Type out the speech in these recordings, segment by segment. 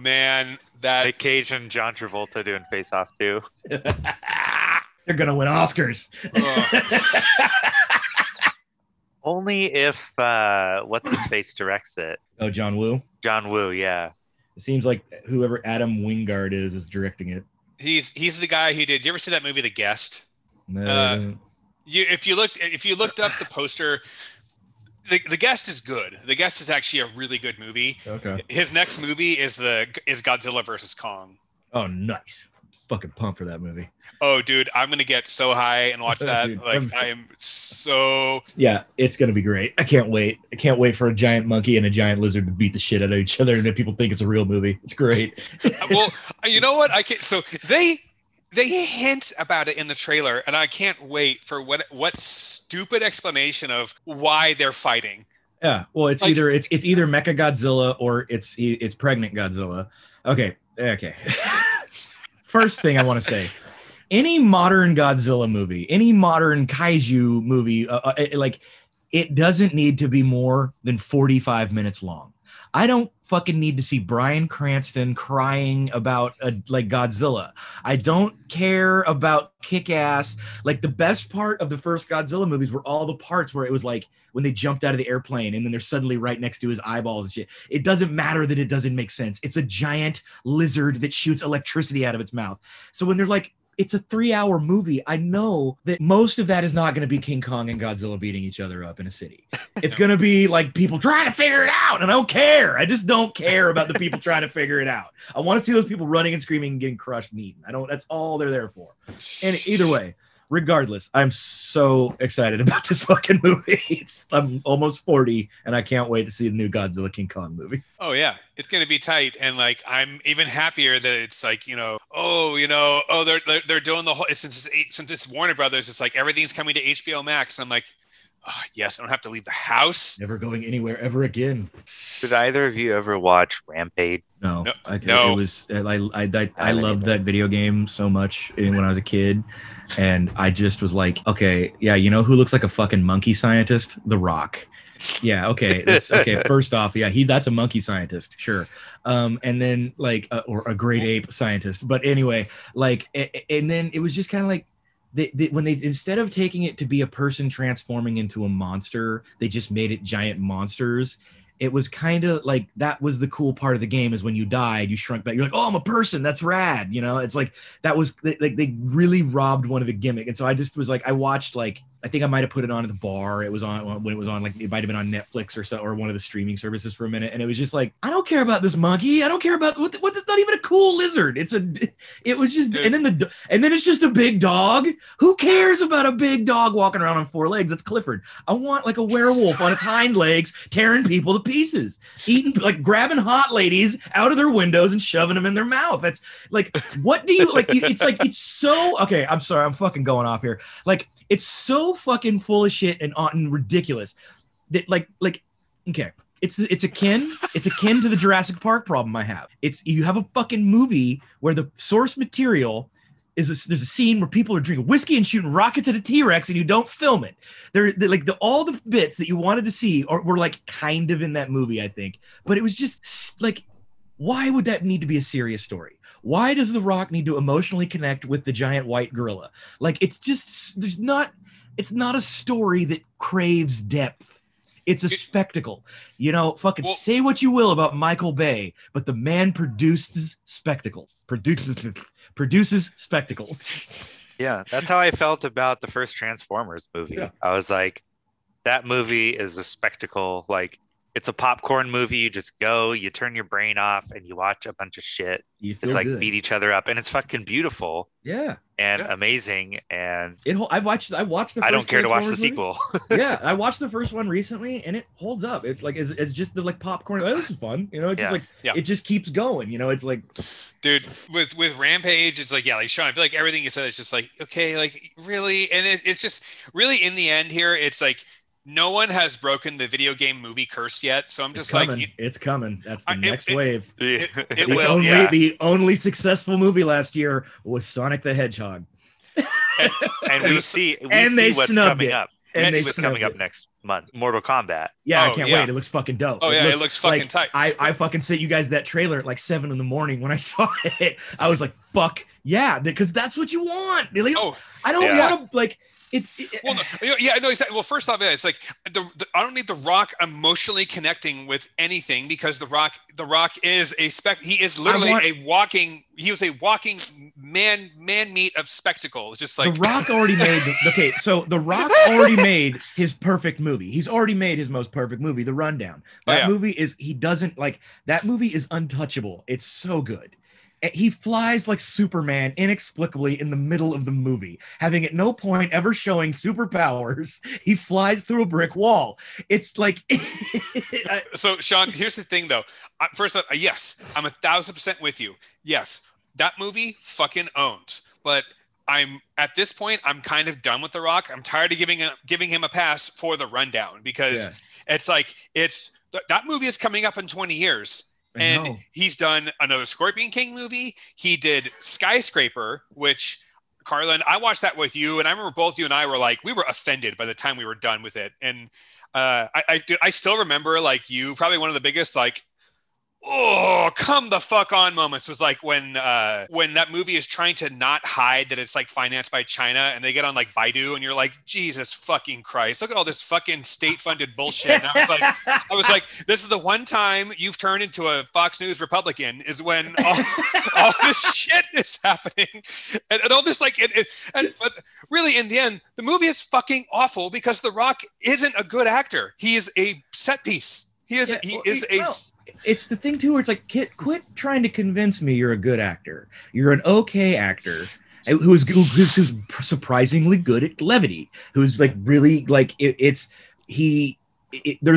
man, that the Cage and John Travolta doing Face Off too. They're gonna win Oscars. Only if what's his face directs it. Oh, John Woo. John Woo, yeah. It seems like whoever Adam Wingard is directing it. He's the guy who did. You ever see that movie, The Guest? No. If you looked up the poster, The Guest is good. The Guest is actually a really good movie. Okay. His next movie is Godzilla versus Kong. Oh, nice. Fucking pumped for that movie. Oh, dude, I'm going to get so high and watch that. Dude, I am so... Yeah, it's going to be great. I can't wait. I can't wait for a giant monkey and a giant lizard to beat the shit out of each other and then people think it's a real movie. It's great. Well, you know what? I can't... So they hint about it in the trailer, and I can't wait for what stupid explanation of why they're fighting. Yeah, well, it's like, either Mechagodzilla or it's pregnant Godzilla. Okay. First thing I want to say, any modern Godzilla movie, any modern kaiju movie, it doesn't need to be more than 45 minutes long. I don't fucking need to see Brian Cranston crying about Godzilla. I don't care about Kick-Ass. Like, the best part of the first Godzilla movies were all the parts where it was like when they jumped out of the airplane and then they're suddenly right next to his eyeballs and shit. It doesn't matter that it doesn't make sense. It's a giant lizard that shoots electricity out of its mouth. So when they're like, it's a 3-hour movie, I know that most of that is not going to be King Kong and Godzilla beating each other up in a city. It's going to be like people trying to figure it out. And I don't care. I just don't care about the people trying to figure it out. I want to see those people running and screaming and getting crushed and eaten. That's all they're there for. And either way, regardless, I'm so excited about this fucking movie. I'm almost 40 and I can't wait to see the new Godzilla King Kong movie. Oh yeah, it's going to be tight. And I'm even happier that it's they're doing the whole, since it's Warner Brothers, it's like everything's coming to HBO Max. I'm like, oh, yes, I don't have to leave the house. Never going anywhere ever again. Did either of you ever watch Rampage? No. No. It was I loved that video game so much when I was a kid. And I just was like, okay, yeah, you know who looks like a fucking monkey scientist? The Rock. Yeah, okay. Okay, first off, yeah, that's a monkey scientist, sure. And then or a great ape scientist. But anyway, and then it was just kind of like, when they instead of taking it to be a person transforming into a monster, they just made it giant monsters. It was kind of like, that was the cool part of the game, is when you died, you shrunk back. You're like, oh, I'm a person. That's rad. You know, it's like, that was like, they really robbed one of the gimmick. And so I just was like, I watched I think I might've put it on at the bar. It was on when it was on, it might've been on Netflix or so, or one of the streaming services for a minute. And it was just like, I don't care about this monkey. I don't care about what that's not even a cool lizard. And then it's just a big dog. Who cares about a big dog walking around on four legs? That's Clifford. I want a werewolf on its hind legs, tearing people to pieces, grabbing hot ladies out of their windows and shoving them in their mouth. That's what do you it's so, okay, I'm sorry, I'm fucking going off here. It's so fucking full of shit and ridiculous that okay. It's akin to the Jurassic Park problem I have. You have a fucking movie where the source material there's a scene where people are drinking whiskey and shooting rockets at a T-Rex, and you don't film it. All the bits that you wanted to see were kind of in that movie, I think. But it was just why would that need to be a serious story? Why does The Rock need to emotionally connect with the giant white gorilla? It's not a story that craves depth. It's a spectacle. You know, say what you will about Michael Bay, but the man produces spectacles. Produces spectacles. Yeah, that's how I felt about the first Transformers movie. Yeah. I was like, that movie is a spectacle. It's a popcorn movie. You just go, you turn your brain off, and you watch a bunch of shit. It's beat each other up, and it's fucking beautiful. Yeah, and amazing. And I watched the first. I don't care to watch the sequel. Yeah, I watched the first one recently, and it holds up. It's it's just the popcorn. Oh, this is fun. You know, it just keeps going. You know, it's dude, with Rampage, it's Sean, I feel like everything you said is just okay, really, and it's just really in the end here, it's no one has broken the video game movie curse yet, so I'm just it's coming. That's the next wave. The only successful movie last year was Sonic the Hedgehog, and we see what's coming up. And they see what's coming up next. month, Mortal Kombat. Yeah, oh, I can't wait. It looks fucking dope. Oh, yeah, it looks fucking like, tight. I fucking sent you guys that trailer at like 7 a.m. when I saw it. I was like, fuck yeah, because that's what you want. Really? Oh, I don't want to like. Well, well, first off, it's like I don't need The Rock emotionally connecting with anything because The Rock is a he is literally a walking man meat of spectacle. It's just like The Rock already made. The Rock already made his perfect movie. He's already made his most perfect movie, The Rundown. That movie is untouchable. It's so good. He flies like Superman inexplicably in the middle of the movie, having at no point ever showing superpowers. He flies through a brick wall. It's like... So, Sean, here's the thing, though. First off, yes, I'm 1,000% with you. Yes, that movie fucking owns. But I'm at this point, I'm kind of done with The Rock. I'm tired of giving him a pass for The Rundown because it's like that movie is coming up in 20 years. And he's done another Scorpion King movie. He did Skyscraper, which, Carlin, I watched that with you. And I remember both you and I were like, we were offended by the time we were done with it. And I still remember, like, you, probably one of the biggest, like, oh, come the fuck on moments was like when that movie is trying to not hide that it's like financed by China and they get on like Baidu and you're like, Jesus fucking Christ, look at all this fucking state funded bullshit. And I was like, this is the one time you've turned into a Fox News Republican is when all this shit is happening and all this like but really in the end the movie is fucking awful because The Rock isn't a good actor. He is a set piece. It's the thing too, where it's like, quit trying to convince me you're a good actor. You're an okay actor who's surprisingly good at levity. Who's like really like there's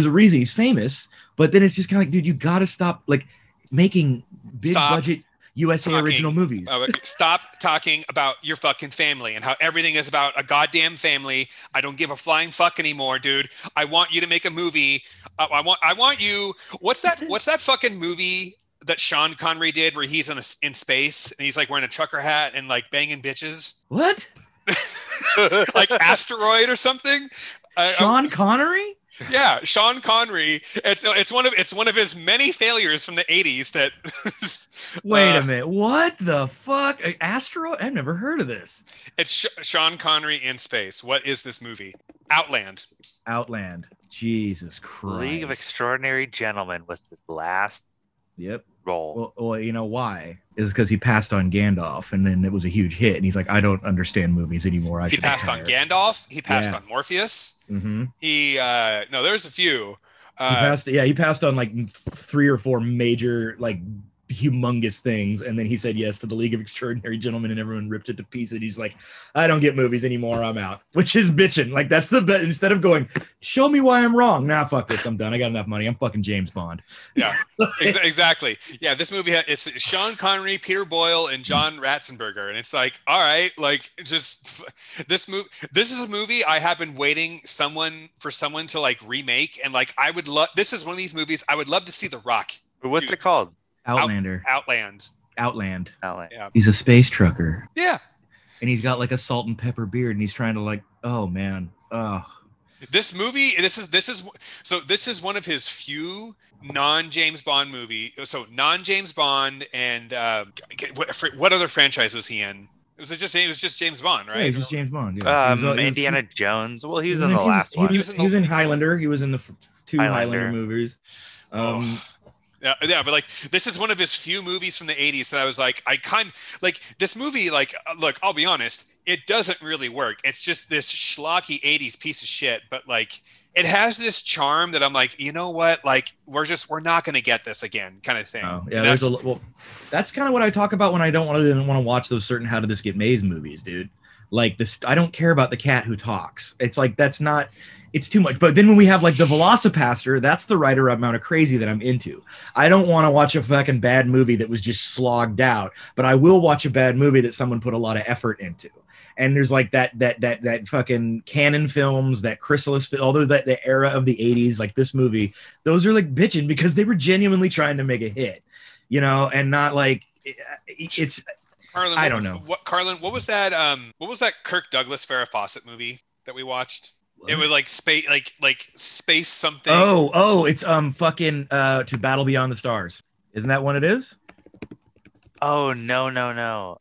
a reason he's famous. But then it's just kind of like, dude, you gotta stop like making big budget USA original movies. Stop talking about your fucking family and how everything is about a goddamn family. I don't give a flying fuck anymore, dude. I want you to make a movie. I want you. What's that fucking movie that Sean Connery did where he's in space and he's like wearing a trucker hat and like banging bitches? What? Like Asteroid or something? Sean Connery? Yeah, Sean Connery. It's one of his many failures from the 80s that Wait a minute. What the fuck? Asteroid? I've never heard of this. It's Sean Connery in space. What is this movie? Outland. Jesus Christ. League of Extraordinary Gentlemen was his last role. Well, you know why? Is because he passed on Gandalf and then it was a huge hit and he's like, I don't understand movies anymore. He passed on Gandalf. He passed on Morpheus. Mm-hmm. He there's a few. He passed on like 3 or 4 major like humongous things and then he said yes to the League of Extraordinary Gentlemen and everyone ripped it to pieces. He's like, I don't get movies anymore, I'm out, which is bitching. Like, that's the best. Instead of going, show me why I'm wrong, nah, fuck this, I'm done, I got enough money, I'm fucking James Bond. Yeah. Exactly. Yeah, this movie it's Sean Connery, Peter Boyle, and John Ratzenberger, and it's like, all right, like, just this is a movie I have been waiting for someone to like remake, and like I would love, this is one of these movies I would love to see The Rock. What's it called? Outlander. Outland. Yeah. He's a space trucker. Yeah. And he's got like a salt and pepper beard and he's trying to like, oh man. Oh. This movie, this is one of his few non-James Bond movie. So non-James Bond and what other franchise was he in? It was just James Bond, right? Yeah, it was James Bond. Yeah. Indiana Jones. Well, he was in the last one. He was in Highlander. He was in the 2 Highlander movies. Yeah, but like this is one of his few movies from the 80s that I was like, I kind of like this movie. Like, look, I'll be honest, it doesn't really work. It's just this schlocky 80s piece of shit. But like, it has this charm that I'm like, you know what? Like, we're not going to get this again, kind of thing. Oh, yeah, that's kind of what I talk about when I didn't want to watch those certain How Did This Get Made movies, dude. Like this, I don't care about the cat who talks. It's like that's not. It's too much. But then when we have like the Velocipaster, that's the right amount of crazy that I'm into. I don't want to watch a fucking bad movie that was just slogged out, but I will watch a bad movie that someone put a lot of effort into. And there's like that fucking Cannon films, that Chrysalis, although that the era of the 80s, like this movie, those are like bitching because they were genuinely trying to make a hit, you know, and not like it's. Carlin, I don't know. Carlin, what was that Kirk Douglas Farrah Fawcett movie that we watched? What? It was like space, like space something. Oh, it's fucking To Battle Beyond the Stars. Isn't that what it is? Oh no.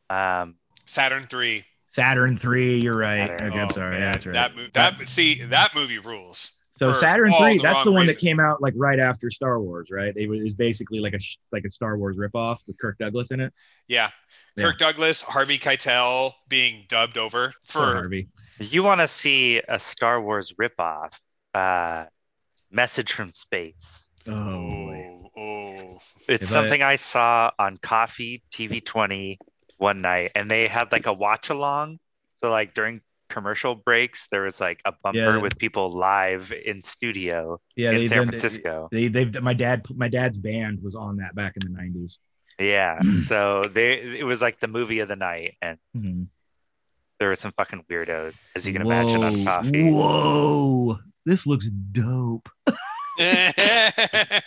Saturn 3. Saturn 3. You're right. Okay, I'm sorry. Man. That's right. That movie rules. So Saturn 3. That's the one that came out like right after Star Wars, right? It was basically like a Star Wars ripoff with Kirk Douglas in it. Yeah. Kirk Douglas, Harvey Keitel being dubbed over for Harvey. You want to see a Star Wars ripoff? Message from Space. Oh. It's something I saw on Coffee TV20 one night, and they had like a watch along. So like during commercial breaks, there was like a bumper with people live in studio in San Francisco. My dad's band was on that back in the 90s. Yeah, so it was like the movie of the night, and there were some fucking weirdos, as you can imagine, on Coffee. Whoa, this looks dope. Is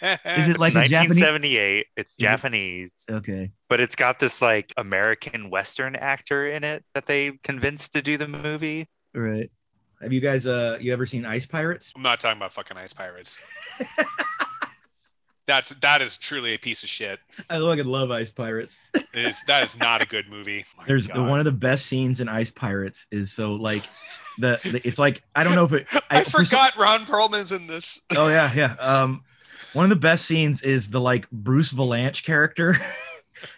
it like 1978? It's Japanese. Okay, but it's got this like American Western actor in it that they convinced to do the movie. Right? Have you guys you ever seen Ice Pirates? I'm not talking about fucking Ice Pirates. That is truly a piece of shit. I fucking love Ice Pirates. That is not a good movie. Oh, there's one of the best scenes in Ice Pirates is so like. It's like I don't know if it. I forgot Ron Perlman's in this. Oh yeah. One of the best scenes is the like Bruce Vilanch character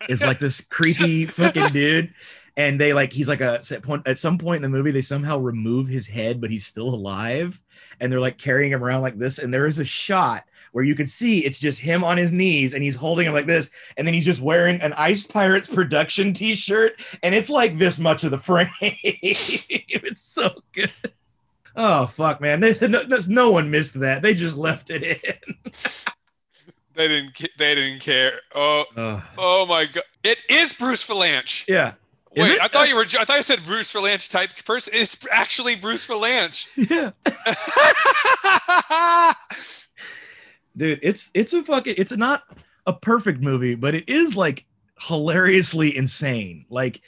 is like this creepy fucking dude, and they like he's like at some point in the movie they somehow remove his head, but he's still alive, and they're like carrying him around like this, and there is a shot where you can see it's just him on his knees and he's holding him like this, and then he's just wearing an Ice Pirates production t-shirt, and it's like this much of the frame. It's so good. Oh fuck, man! No one missed that. They just left it in. They didn't care. Oh my god! It is Bruce Vilanch. Yeah. Wait, I thought you were. I thought you said Bruce Vilanch type person. It's actually Bruce Vilanch. Yeah. Dude, it's not a perfect movie, but it is like hilariously insane. Like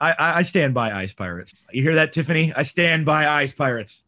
I stand by Ice Pirates. You hear that, Tiffany? I stand by Ice Pirates.